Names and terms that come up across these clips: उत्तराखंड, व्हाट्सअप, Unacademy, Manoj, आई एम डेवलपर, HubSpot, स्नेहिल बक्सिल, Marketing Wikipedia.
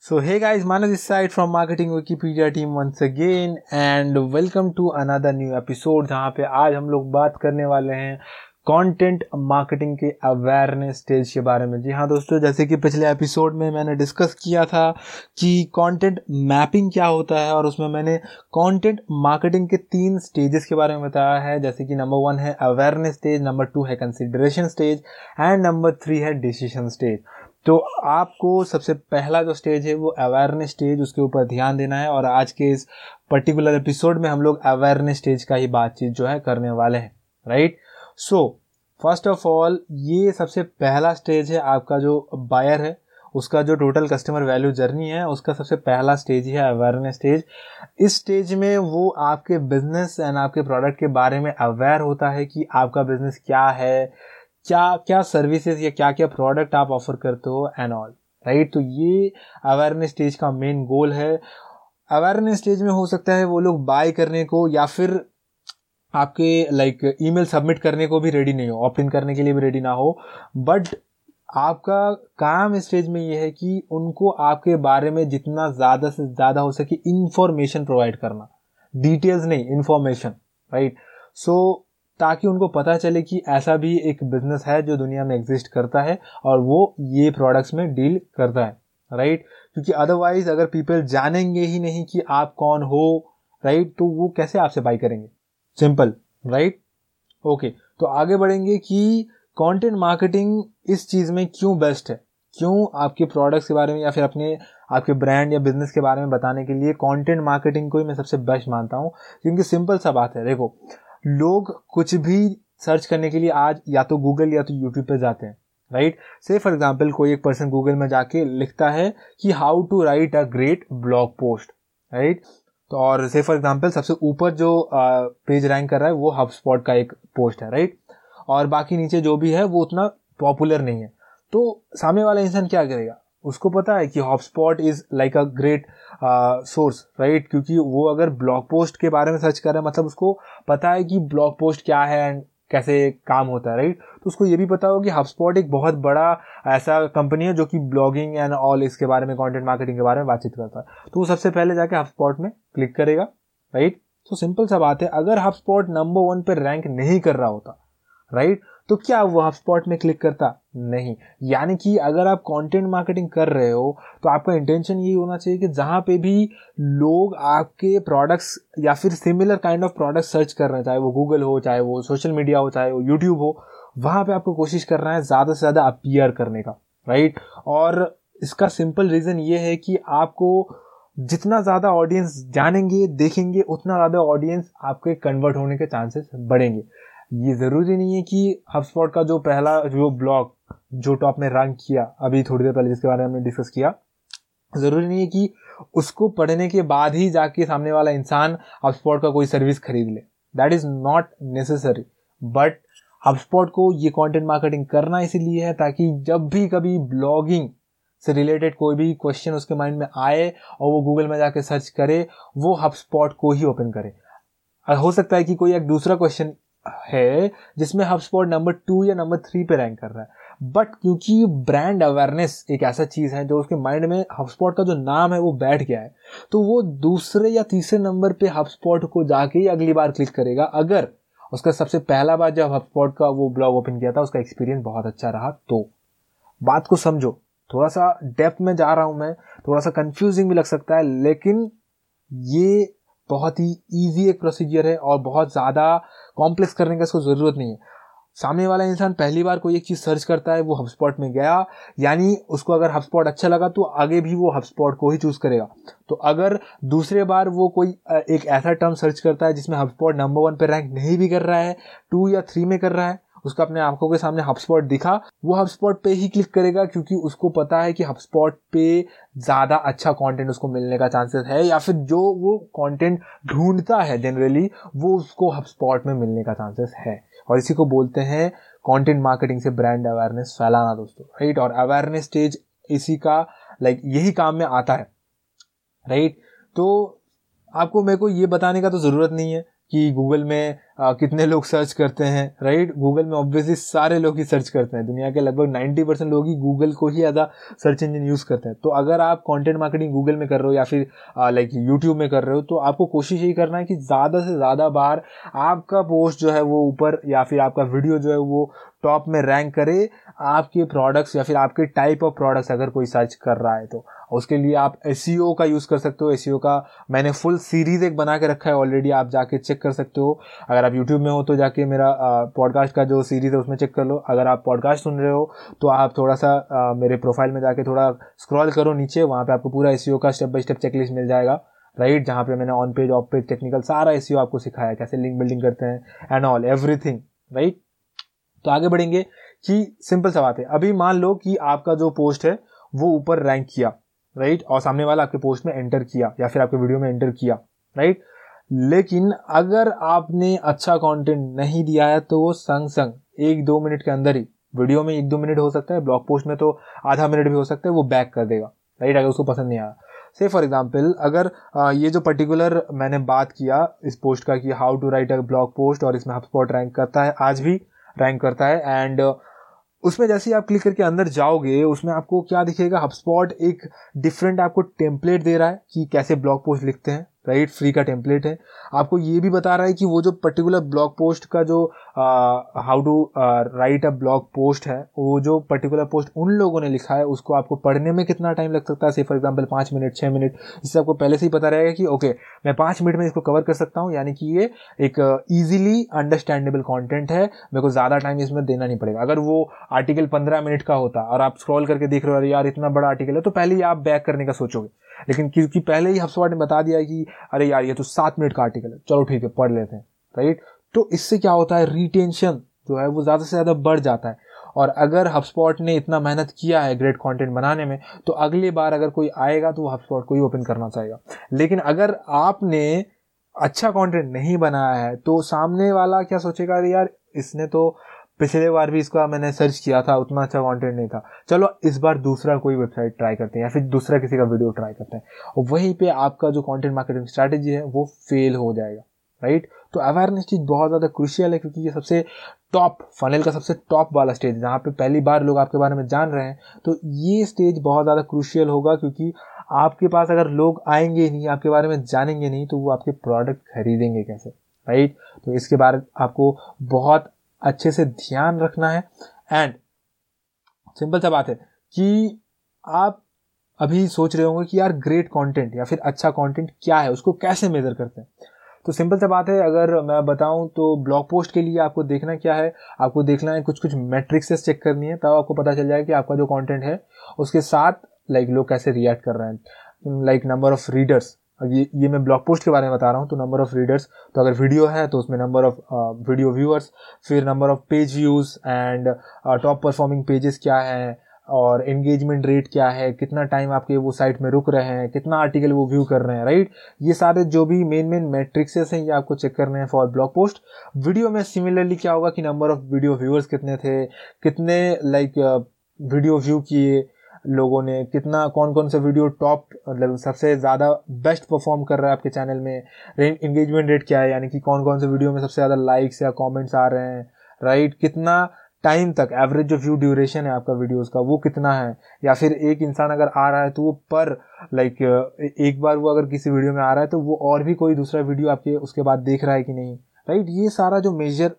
So hey guys, Manoj this side from Marketing Wikipedia team once again and welcome to another new episode जहाँ पे आज हम लोग बात करने वाले हैं कंटेंट मार्केटिंग के अवेयरनेस स्टेज के बारे में। जी हाँ दोस्तों, जैसे कि पिछले एपिसोड में मैंने डिस्कस किया था कि कंटेंट मैपिंग क्या होता है और उसमें मैंने कंटेंट मार्केटिंग के 3 स्टेजेस के बारे में बताया है, जैसे कि नंबर 1 है अवेयरनेस स्टेज, नंबर 2 है कंसिडरेशन स्टेज एंड नंबर 3 है डिसीजन स्टेज। तो आपको सबसे पहला जो स्टेज है वो अवेयरनेस स्टेज, उसके ऊपर ध्यान देना है और आज के इस पर्टिकुलर एपिसोड में हम लोग अवेयरनेस स्टेज का ही बातचीत जो है करने वाले हैं, right. So first of all ये सबसे पहला स्टेज है, आपका जो बायर है उसका जो टोटल कस्टमर वैल्यू जर्नी है उसका सबसे पहला स्टेज है अवेयरनेस स्टेज। इस स्टेज में वो आपके बिजनेस एंड आपके प्रोडक्ट के बारे में अवेयर होता है कि आपका बिजनेस क्या है, क्या क्या सर्विसेज या क्या क्या प्रोडक्ट आप ऑफर करते हो एंड ऑल, राइट। तो ये अवेयरनेस स्टेज का मेन गोल है। अवेयरनेस स्टेज में हो सकता है वो लोग बाय करने को या फिर आपके लाइक ईमेल सबमिट करने को भी रेडी नहीं हो, ऑप्ट इन करने के लिए भी रेडी ना हो, बट आपका काम इस स्टेज में ये है कि उनको आपके बारे में जितना ज़्यादा से ज़्यादा हो सके इन्फॉर्मेशन प्रोवाइड करना, डिटेल्स नहीं, इन्फॉर्मेशन, राइट। सो ताकि उनको पता चले कि ऐसा भी एक बिजनेस है जो दुनिया में एग्जिस्ट करता है और वो ये प्रोडक्ट्स में डील करता है, राइट। क्योंकि अदरवाइज अगर पीपल जानेंगे ही नहीं कि आप कौन हो, राइट, तो वो कैसे आपसे बाय करेंगे, सिंपल, राइट, ओके। तो आगे बढ़ेंगे कि कंटेंट मार्केटिंग इस चीज़ में क्यों बेस्ट है, क्यों आपके प्रोडक्ट्स के बारे में या फिर अपने आपके ब्रांड या बिजनेस के बारे में बताने के लिए कंटेंट मार्केटिंग को ही मैं सबसे बेस्ट मानता हूँ। क्योंकि सिंपल सा बात है, देखो लोग कुछ भी सर्च करने के लिए आज या तो गूगल या तो यूट्यूब पर जाते हैं, राइट। से फॉर एग्जाम्पल कोई एक पर्सन गूगल में जाके लिखता है कि how to write a great blog post, right. तो और से फॉर एग्जांपल सबसे ऊपर जो पेज रैंक कर रहा है वो HubSpot का एक पोस्ट है, राइट, और बाकी नीचे जो भी है वो उतना पॉपुलर नहीं है। तो सामने वाला इंसान क्या करेगा, उसको पता है कि HubSpot is like a great source, right, क्योंकि वो अगर ब्लॉग पोस्ट के बारे में सर्च कर रहा है मतलब उसको पता है कि ब्लॉग पोस्ट क्या है एंड कैसे काम होता है, राइट। तो उसको ये भी पता हो कि HubSpot एक बहुत बड़ा ऐसा कंपनी है जो कि ब्लॉगिंग एंड ऑल इसके बारे में कंटेंट मार्केटिंग के बारे में बातचीत करता है, तो वो सबसे पहले जाके HubSpot में क्लिक करेगा, राइट। तो सिंपल सा बात है, अगर HubSpot नंबर 1 पर रैंक नहीं कर रहा होता, राइट, तो क्या वो HubSpot में क्लिक करता? नहीं। यानी कि अगर आप कंटेंट मार्केटिंग कर रहे हो तो आपका इंटेंशन यही होना चाहिए कि जहाँ पे भी लोग आपके प्रोडक्ट्स या फिर similar kind of product search कर रहे हैं, चाहे वो गूगल हो, चाहे वो सोशल मीडिया हो, चाहे वो यूट्यूब हो, वहाँ पे आपको कोशिश करना है ज़्यादा से ज़्यादा अपीयर करने का, राइट। और इसका सिंपल रीज़न ये है कि आपको जितना ज़्यादा ऑडियंस जानेंगे, देखेंगे, उतना ज़्यादा ऑडियंस आपके कन्वर्ट होने के चांसेस बढ़ेंगे। ये ज़रूरी नहीं है कि HubSpot का जो पहला जो ब्लॉग जो टॉप में रैंक किया अभी थोड़ी देर पहले जिसके बारे में हमने डिस्कस किया, ज़रूरी नहीं है कि उसको पढ़ने के बाद ही जाके सामने वाला इंसान HubSpot का कोई सर्विस खरीद ले, that is not necessary. But HubSpot को ये कंटेंट मार्केटिंग करना इसीलिए है ताकि जब भी कभी ब्लॉगिंग से रिलेटेड कोई भी क्वेश्चन उसके माइंड में आए और वो गूगल में जाके सर्च करे, वो HubSpot को ही ओपन करे। हो सकता है कि कोई एक दूसरा क्वेश्चन है जिसमें HubSpot नंबर 2 या नंबर 3 पे रैंक कर रहा है, बट क्योंकि ब्रांड अवेयरनेस एक ऐसा चीज़ है जो उसके माइंड में HubSpot का जो नाम है वो बैठ गया है, तो वो दूसरे या तीसरे नंबर पे HubSpot को जाके अगली बार क्लिक करेगा अगर उसका सबसे पहला बार जब HubSpot का वो ब्लॉग ओपन किया था उसका एक्सपीरियंस बहुत अच्छा रहा। तो बात को समझो, थोड़ा सा डेप्थ में जा रहा हूँ मैं, थोड़ा सा कंफ्यूजिंग भी लग सकता है, लेकिन ये बहुत ही ईजी एक प्रोसीजर है और बहुत ज़्यादा कॉम्प्लेक्स करने का इसको ज़रूरत नहीं है। सामने वाला इंसान पहली बार कोई एक चीज़ सर्च करता है, वो HubSpot में गया, यानी उसको अगर HubSpot अच्छा लगा तो आगे भी वो HubSpot को ही चूज़ करेगा। तो अगर दूसरे बार वो कोई एक ऐसा टर्म सर्च करता है जिसमें HubSpot नंबर 1 पर रैंक नहीं भी कर रहा है, 2 या 3 में कर रहा है, उसका अपने आंखों के सामने HubSpot दिखा, वो HubSpot पे ही क्लिक करेगा क्योंकि उसको पता है कि HubSpot पे ज़्यादा अच्छा कंटेंट उसको मिलने का चांसेस है या फिर जो वो कंटेंट ढूंढता है जनरली वो उसको HubSpot में मिलने का चांसेस है। और इसी को बोलते हैं कंटेंट मार्केटिंग से ब्रांड अवेयरनेस फैलाना दोस्तों, राइट। और अवेयरनेस स्टेज इसी का लाइक यही काम में आता है, राइट। तो आपको मेरे को ये बताने का तो ज़रूरत नहीं है कि गूगल में कितने लोग सर्च करते हैं, राइट। गूगल में ऑब्वियसली सारे लोग ही सर्च करते हैं, दुनिया के लगभग 90% लोग ही गूगल को ही as a search engine use करते हैं। तो अगर आप कंटेंट मार्केटिंग गूगल में कर रहे हो या फिर लाइक यूट्यूब में कर रहे हो, तो आपको कोशिश यही करना है कि ज़्यादा से ज़्यादा बार आपका पोस्ट जो है वो ऊपर या फिर आपका वीडियो जो है वो टॉप में रैंक करे आपके प्रोडक्ट्स या फिर आपके टाइप ऑफ प्रोडक्ट्स अगर कोई सर्च कर रहा है तो। उसके लिए आप एसईओ का यूज़ कर सकते हो। एसईओ का मैंने फुल सीरीज एक बना के रखा है ऑलरेडी, आप जाके चेक कर सकते हो। अगर आप यूट्यूब में हो तो जाके मेरा पॉडकास्ट का जो सीरीज है उसमें चेक कर लो। अगर आप पॉडकास्ट सुन रहे हो तो आप थोड़ा सा मेरे प्रोफाइल में जाके थोड़ा स्क्रॉल करो नीचे, वहाँ पे आपको पूरा एसईओ का स्टेप बाय स्टेप चेकलिस्ट मिल जाएगा, राइट। जहाँ पे मैंने on page off page technical सारा एसईओ आपको सिखाया, कैसे लिंक बिल्डिंग करते हैं एंड ऑल एवरीथिंग, राइट। तो आगे बढ़ेंगे कि सिंपल सा बात है, अभी मान लो कि आपका जो पोस्ट है वो ऊपर रैंक किया, राइट, और सामने वाला आपके पोस्ट में एंटर किया या फिर आपके वीडियो में एंटर किया, राइट। लेकिन अगर आपने अच्छा कंटेंट नहीं दिया है तो वो संग संग 1-2 मिनट के अंदर ही, वीडियो में 1-2 मिनट हो सकता है, ब्लॉग पोस्ट में तो आधा मिनट भी हो सकता है, वो बैक कर देगा, राइट, अगर उसको पसंद नहीं आया। से फॉर एग्जाम्पल अगर ये जो पर्टिकुलर मैंने बात किया इस पोस्ट का कि how to write a blog post, और इसमें HubSpot रैंक करता है, आज भी रैंक करता है। एंड उसमें जैसे ही आप क्लिक करके अंदर जाओगे उसमें आपको क्या दिखेगा, HubSpot एक डिफरेंट आपको टेम्पलेट दे रहा है कि कैसे ब्लॉग पोस्ट लिखते हैं, राइट, फ्री का टेम्पलेट है। आपको ये भी बता रहा है कि वो जो पर्टिकुलर ब्लॉग पोस्ट का जो how to write a blog post है, वो जो पर्टिकुलर पोस्ट उन लोगों ने लिखा है उसको आपको पढ़ने में कितना टाइम लग सकता है, say for example 5 minute 6 minute. इससे आपको पहले से ही पता रहेगा कि ओके मैं 5 मिनट में इसको कवर कर सकता हूँ, यानी कि ये एक ईजिली अंडरस्टैंडेबल कॉन्टेंट है, मेरे को ज़्यादा टाइम इसमें देना नहीं पड़ेगा। अगर वो आर्टिकल 15 मिनट का होता और आप स्क्रॉल करके देख रहे हो यार इतना बड़ा आर्टिकल है, तो पहले ही आप बैक करने का सोचोगे। लेकिन क्योंकि पहले ही HubSpot ने बता दिया कि अरे यार ये तो 7 मिनट का आर्टिकल है, चलो ठीक है पढ़ लेते हैं, राइट। तो इससे क्या होता है, रिटेंशन जो है वो ज़्यादा से ज़्यादा बढ़ जाता है। और अगर HubSpot ने इतना मेहनत किया है ग्रेट कंटेंट बनाने में, तो अगली बार अगर कोई आएगा तो वो HubSpot को ही ओपन करना चाहेगा। लेकिन अगर आपने अच्छा कंटेंट नहीं बनाया है तो सामने वाला क्या सोचेगा, अरे यार इसने तो पिछले बार भी इसका मैंने सर्च किया था, उतना अच्छा कंटेंट नहीं था, चलो इस बार दूसरा कोई वेबसाइट ट्राई करते हैं या फिर दूसरा किसी का वीडियो ट्राई करते हैं, और वहीं पे आपका जो कंटेंट मार्केटिंग स्ट्रैटेजी है वो फेल हो जाएगा, राइट। तो अवेयरनेस चीज़ बहुत ज़्यादा क्रूशियल है, क्योंकि ये सबसे टॉप फनल का सबसे टॉप वाला स्टेज जहाँ पे पहली बार लोग आपके बारे में जान रहे हैं, तो ये स्टेज बहुत ज़्यादा क्रूशियल होगा। क्योंकि आपके पास अगर लोग आएंगे नहीं, आपके बारे में जानेंगे नहीं, तो वो आपके प्रोडक्ट खरीदेंगे कैसे, राइट। तो इसके बारे में आपको बहुत अच्छे से ध्यान रखना है। एंड सिंपल सा बात है कि आप अभी सोच रहे होंगे कि यार ग्रेट कंटेंट या फिर अच्छा कंटेंट क्या है, उसको कैसे मेजर करते हैं। तो सिंपल सा बात है, अगर मैं बताऊं तो ब्लॉग पोस्ट के लिए आपको देखना क्या है, आपको देखना है कुछ मैट्रिक्सेस चेक करनी है, तब आपको पता चल जाएगा कि आपका जो कंटेंट है उसके साथ लाइक लोग कैसे रिएक्ट कर रहे हैं। लाइक नंबर ऑफ रीडर्स, ये मैं ब्लॉग पोस्ट के बारे में बता रहा हूँ, तो नंबर ऑफ रीडर्स, तो अगर वीडियो है तो उसमें नंबर ऑफ वीडियो व्यूअर्स, फिर number of page views and top performing pages क्या है, और एंगेजमेंट रेट क्या है, कितना टाइम आपके वो साइट में रुक रहे हैं, कितना आर्टिकल वो व्यू कर रहे हैं, राइट। ये सारे जो भी मेन मैट्रिक्सेस हैं ये आपको चेक करने हैं फॉर ब्लॉग पोस्ट। वीडियो में सिमिलरली क्या होगा कि नंबर ऑफ वीडियो व्यूअर्स कितने थे, कितने लाइक वीडियो व्यू किए लोगों ने, कितना कौन से वीडियो टॉप मतलब सबसे ज़्यादा बेस्ट परफॉर्म कर रहा है आपके चैनल में, एंगेजमेंट रेट क्या है, यानी कि कौन से वीडियो में सबसे ज़्यादा लाइक्स या कमेंट्स आ रहे हैं, राइट, कितना टाइम तक एवरेज जो व्यू ड्यूरेशन है आपका वीडियोस का वो कितना है, या फिर एक इंसान अगर आ रहा है तो वो पर लाइक एक बार वो अगर किसी वीडियो में आ रहा है तो वो और भी कोई दूसरा वीडियो आपके उसके बाद देख रहा है कि नहीं, राइट। ये सारा जो मेजर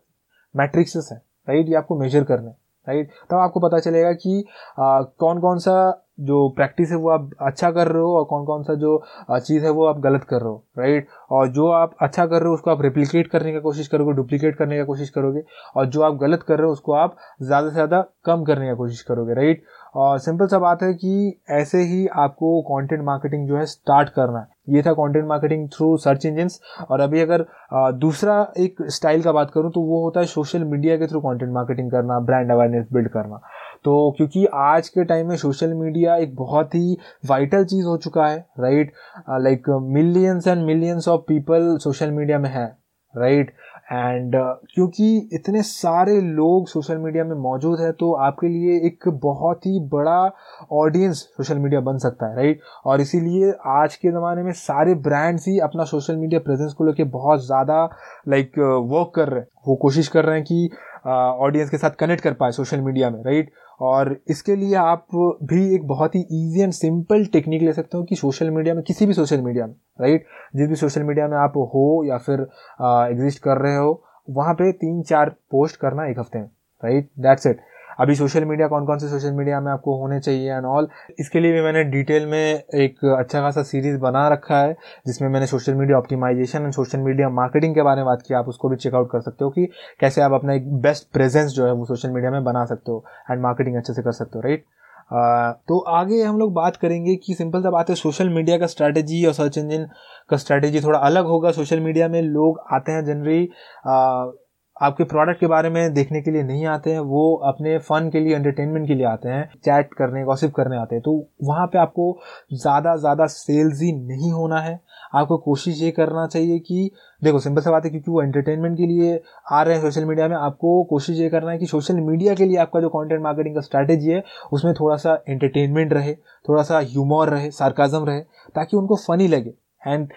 मैट्रिक्सेस है, राइट, ये आपको मेजर करना है, राइट। तब आपको पता चलेगा कि कौन सा जो प्रैक्टिस है वो आप अच्छा कर रहे हो और कौन सा जो चीज़ है वो आप गलत कर रहे हो, राइट। और जो आप अच्छा कर रहे हो उसको आप रिप्लिकेट करने का कोशिश करोगे, डुप्लीकेट करने का कोशिश करोगे, और जो आप गलत कर रहे हो उसको आप ज़्यादा से ज़्यादा कम करने का कोशिश करोगे, राइट। और सिंपल सा बात है कि ऐसे ही आपको कंटेंट मार्केटिंग जो है स्टार्ट करना है। ये था content marketing through search engines. और अभी अगर दूसरा एक स्टाइल का बात करूं तो वो होता है सोशल मीडिया के थ्रू कंटेंट मार्केटिंग करना, ब्रांड अवेयरनेस बिल्ड करना। तो क्योंकि आज के टाइम में सोशल मीडिया एक बहुत ही वाइटल चीज़ हो चुका है, right, like millions and millions of people social media में है, राइट। एंड क्योंकि इतने सारे लोग सोशल मीडिया में मौजूद है तो आपके लिए एक बहुत ही बड़ा ऑडियंस सोशल मीडिया बन सकता है, राइट। और इसीलिए आज के ज़माने में सारे ब्रांड्स ही अपना सोशल मीडिया प्रेजेंस को लेकर बहुत ज़्यादा लाइक वर्क कर रहे हैं, वो कोशिश कर रहे हैं कि ऑडियंस के साथ कनेक्ट कर पाए सोशल मीडिया में, राइट। और इसके लिए आप भी एक बहुत ही इजी एंड सिंपल टेक्निक ले सकते हो कि सोशल मीडिया में, किसी भी सोशल मीडिया में, राइट, जिस भी सोशल मीडिया में आप हो या फिर एग्जिस्ट कर रहे हो, वहाँ पे 3-4 पोस्ट करना एक हफ्ते में, राइट, दैट्स इट। अभी सोशल मीडिया, कौन कौन से सोशल मीडिया में आपको होने चाहिए एंड ऑल, इसके लिए भी मैंने डिटेल में एक अच्छा खासा सीरीज बना रखा है जिसमें मैंने social media optimisation and social media marketing के बारे में बात की। आप उसको भी चेकआउट कर सकते हो कि कैसे आप अपना एक बेस्ट प्रेजेंस जो है वो सोशल मीडिया में बना सकते हो एंड मार्केटिंग अच्छे से कर सकते हो, राइट। तो आगे हम लोग बात करेंगे कि सिंपल सा बात है, सोशल मीडिया का स्ट्रैटेजी और सर्च इंजन का स्ट्रैटेजी थोड़ा अलग होगा। सोशल मीडिया में लोग आते हैं जनरली आपके प्रोडक्ट के बारे में देखने के लिए नहीं आते हैं, वो अपने फन के लिए, एंटरटेनमेंट के लिए आते हैं, चैट करने, गॉसिप करने आते हैं। तो वहाँ पे आपको ज़्यादा सेल्सी नहीं होना है। आपको कोशिश ये करना चाहिए कि देखो, सिंपल सी बात है, क्योंकि वो एंटरटेनमेंट के लिए आ रहे हैं सोशल मीडिया में, आपको कोशिश ये करना है कि सोशल मीडिया के लिए आपका जो कंटेंट मार्केटिंग का स्ट्रैटेजी है उसमें थोड़ा सा एंटरटेनमेंट रहे, थोड़ा सा ह्यूमर रहे, सार्काज्म रहे, ताकि उनको फ़नी लगे। एंड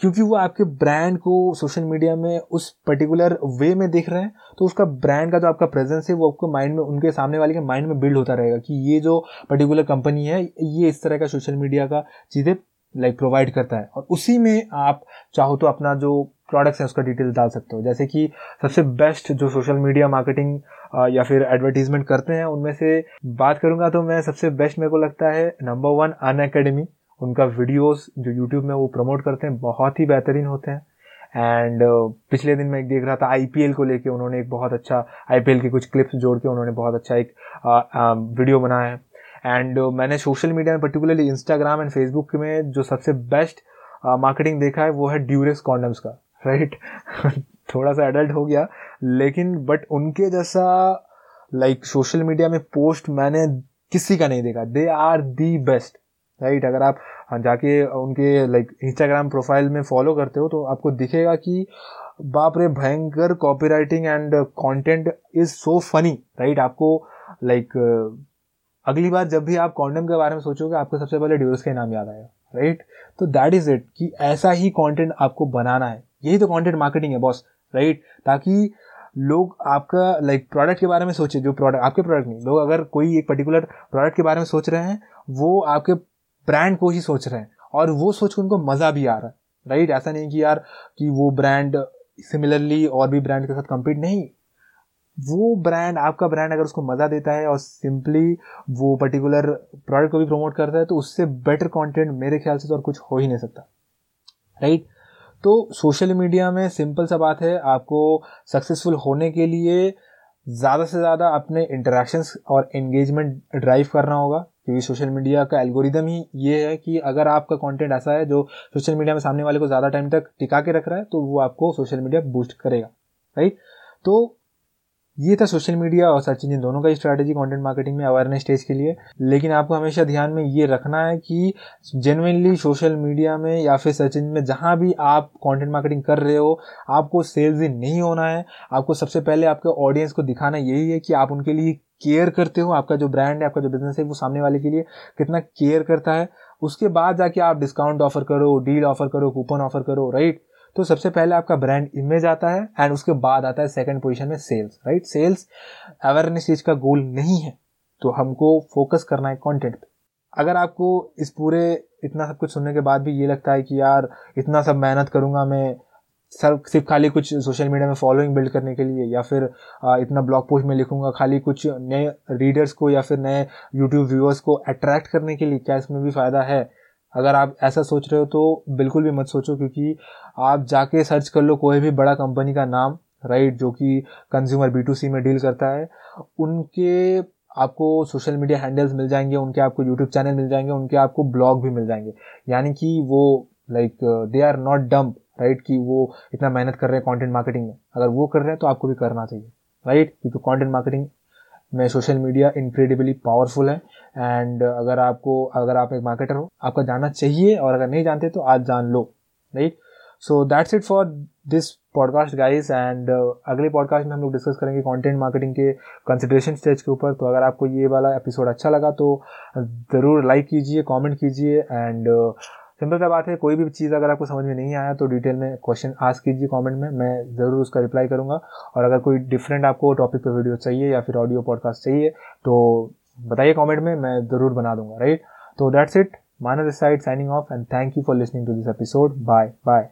क्योंकि वो आपके ब्रांड को सोशल मीडिया में उस पर्टिकुलर वे में देख रहे हैं, तो उसका ब्रांड का जो आपका प्रेजेंस है वो आपको माइंड में, उनके सामने वाले के माइंड में बिल्ड होता रहेगा कि ये जो पर्टिकुलर कंपनी है ये इस तरह का सोशल मीडिया का चीज़ें लाइक प्रोवाइड करता है। और उसी में आप चाहो तो अपना जो प्रोडक्ट्स हैं उसका डिटेल डाल सकते हो। जैसे कि सबसे बेस्ट जो सोशल मीडिया मार्केटिंग या फिर एडवर्टीजमेंट करते हैं उनमें से बात करूँगा तो मैं सबसे बेस्ट, मेरे को लगता है 1 अनअकैडमी। उनका वीडियोस जो यूट्यूब में वो प्रमोट करते हैं बहुत ही बेहतरीन होते हैं। एंड पिछले दिन मैं एक देख रहा था आईपीएल को लेके, उन्होंने एक बहुत अच्छा आईपीएल के कुछ क्लिप्स जोड़ के उन्होंने बहुत अच्छा एक वीडियो बनाया है। एंड मैंने सोशल मीडिया में पर्टिकुलरली इंस्टाग्राम एंड फेसबुक में जो सबसे बेस्ट मार्केटिंग देखा है वो है ड्यूरेक्स कॉन्डम्स का, राइट। थोड़ा सा एडल्ट हो गया लेकिन बट उनके जैसा लाइक सोशल मीडिया में पोस्ट मैंने किसी का नहीं देखा। They are the best, right. अगर आप जाके उनके लाइक इंस्टाग्राम प्रोफाइल में फॉलो करते हो तो आपको दिखेगा कि बाप रे, भयंकर copywriting and content is so funny, right. आपको लाइक अगली बार जब भी आप कॉन्डम के बारे में सोचोगे आपको सबसे पहले ड्यूरेक्स का नाम याद आएगा, राइट। तो दैट इज इट, कि ऐसा ही कंटेंट आपको बनाना है, यही तो कंटेंट मार्केटिंग है बॉस, राइट। ताकि लोग आपका लाइक प्रोडक्ट के बारे में सोचे, जो प्रोडक्ट, आपके प्रोडक्ट नहीं, लोग अगर कोई एक पर्टिकुलर प्रोडक्ट के बारे में सोच रहे हैं वो आपके ब्रांड को ही सोच रहे हैं और वो सोच के उनको मज़ा भी आ रहा है, राइट। ऐसा नहीं कि यार कि वो ब्रांड सिमिलरली और भी ब्रांड के साथ कम्पीट नहीं, वो ब्रांड, आपका ब्रांड अगर उसको मज़ा देता है और सिंपली वो पर्टिकुलर प्रोडक्ट को भी प्रमोट करता है तो उससे बेटर कंटेंट मेरे ख्याल से तो और कुछ हो ही नहीं सकता, राइट। तो सोशल मीडिया में सिंपल सा बात है, आपको सक्सेसफुल होने के लिए ज़्यादा से ज़्यादा अपने इंटरेक्शंस और एंगेजमेंट ड्राइव करना होगा, क्योंकि सोशल मीडिया का एल्गोरिदम ही ये है कि अगर आपका कंटेंट ऐसा है जो सोशल मीडिया में सामने वाले को ज़्यादा टाइम तक टिका के रख रहा है तो वो आपको सोशल मीडिया बूस्ट करेगा, राइट। तो ये था सोशल मीडिया और सर्च इंजन दोनों का स्ट्रैटेजी कंटेंट मार्केटिंग में अवेयरनेस स्टेज के लिए। लेकिन आपको हमेशा ध्यान में ये रखना है कि जेन्युइनली सोशल मीडिया में या फिर सर्च इंजन में जहाँ भी आप कंटेंट मार्केटिंग कर रहे हो आपको सेल्सी नहीं होना है। आपको सबसे पहले आपके ऑडियंस को दिखाना यही है कि आप उनके लिए केयर करते हो, आपका जो ब्रांड है, आपका जो बिजनेस है वो सामने वाले के लिए कितना केयर करता है। उसके बाद जाके आप डिस्काउंट ऑफर करो, डील ऑफर करो, कूपन ऑफर करो, राइट। तो सबसे पहले आपका ब्रांड इमेज आता है एंड उसके बाद आता है सेकंड पोजीशन में सेल्स, राइट। सेल्स अवेयरनेस चीज का गोल नहीं है, तो हमको फोकस करना है कंटेंट पे। अगर आपको इस पूरे इतना सब कुछ सुनने के बाद भी ये लगता है कि यार इतना सब मेहनत करूंगा मैं सिर्फ खाली कुछ सोशल मीडिया में फॉलोइंग बिल्ड करने के लिए, या फिर इतना ब्लॉग पोस्ट में लिखूंगा खाली कुछ नए रीडर्स को या फिर नए यूट्यूब व्यूअर्स को अट्रैक्ट करने के लिए, क्या इसमें भी फ़ायदा है? अगर आप ऐसा सोच रहे हो तो बिल्कुल भी मत सोचो, क्योंकि आप जाके सर्च कर लो कोई भी बड़ा कंपनी का नाम, राइट, जो कि कंज्यूमर B2C में डील करता है, उनके आपको सोशल मीडिया हैंडल्स मिल जाएंगे, उनके आपको यूट्यूब चैनल मिल जाएंगे, उनके आपको ब्लॉग भी मिल जाएंगे। यानी कि वो like they are not dumb, right, कि वो इतना मेहनत कर रहे हैं कंटेंट मार्केटिंग में। अगर वो कर रहे हैं तो आपको भी करना चाहिए, राइट, क्योंकि कंटेंट मार्केटिंग में सोशल मीडिया इनक्रेडिबली पावरफुल है। एंड अगर आप एक मार्केटर हो, आपका जानना चाहिए, और अगर नहीं जानते तो आज जान लो, right. So that's it for this podcast guys, and अगले पॉडकास्ट में हम लोग डिस्कस करेंगे कंटेंट मार्केटिंग के कंसिडरेशन स्टेज के ऊपर। तो अगर आपको ये वाला एपिसोड अच्छा लगा तो ज़रूर लाइक कीजिए, कमेंट कीजिए, एंड सिंपल सा बात है कोई भी चीज़ अगर आपको समझ में नहीं आया तो डिटेल में क्वेश्चन आस्क कीजिए कमेंट में, मैं ज़रूर उसका रिप्लाई करूँगा। और अगर कोई डिफरेंट आपको टॉपिक पर वीडियो चाहिए या फिर ऑडियो पॉडकास्ट चाहिए तो बताइए कमेंट में, मैं ज़रूर बना दूँगा, राइट। तो that's it, Manav this side signing off, and thank you for listening to this episode. Bye bye.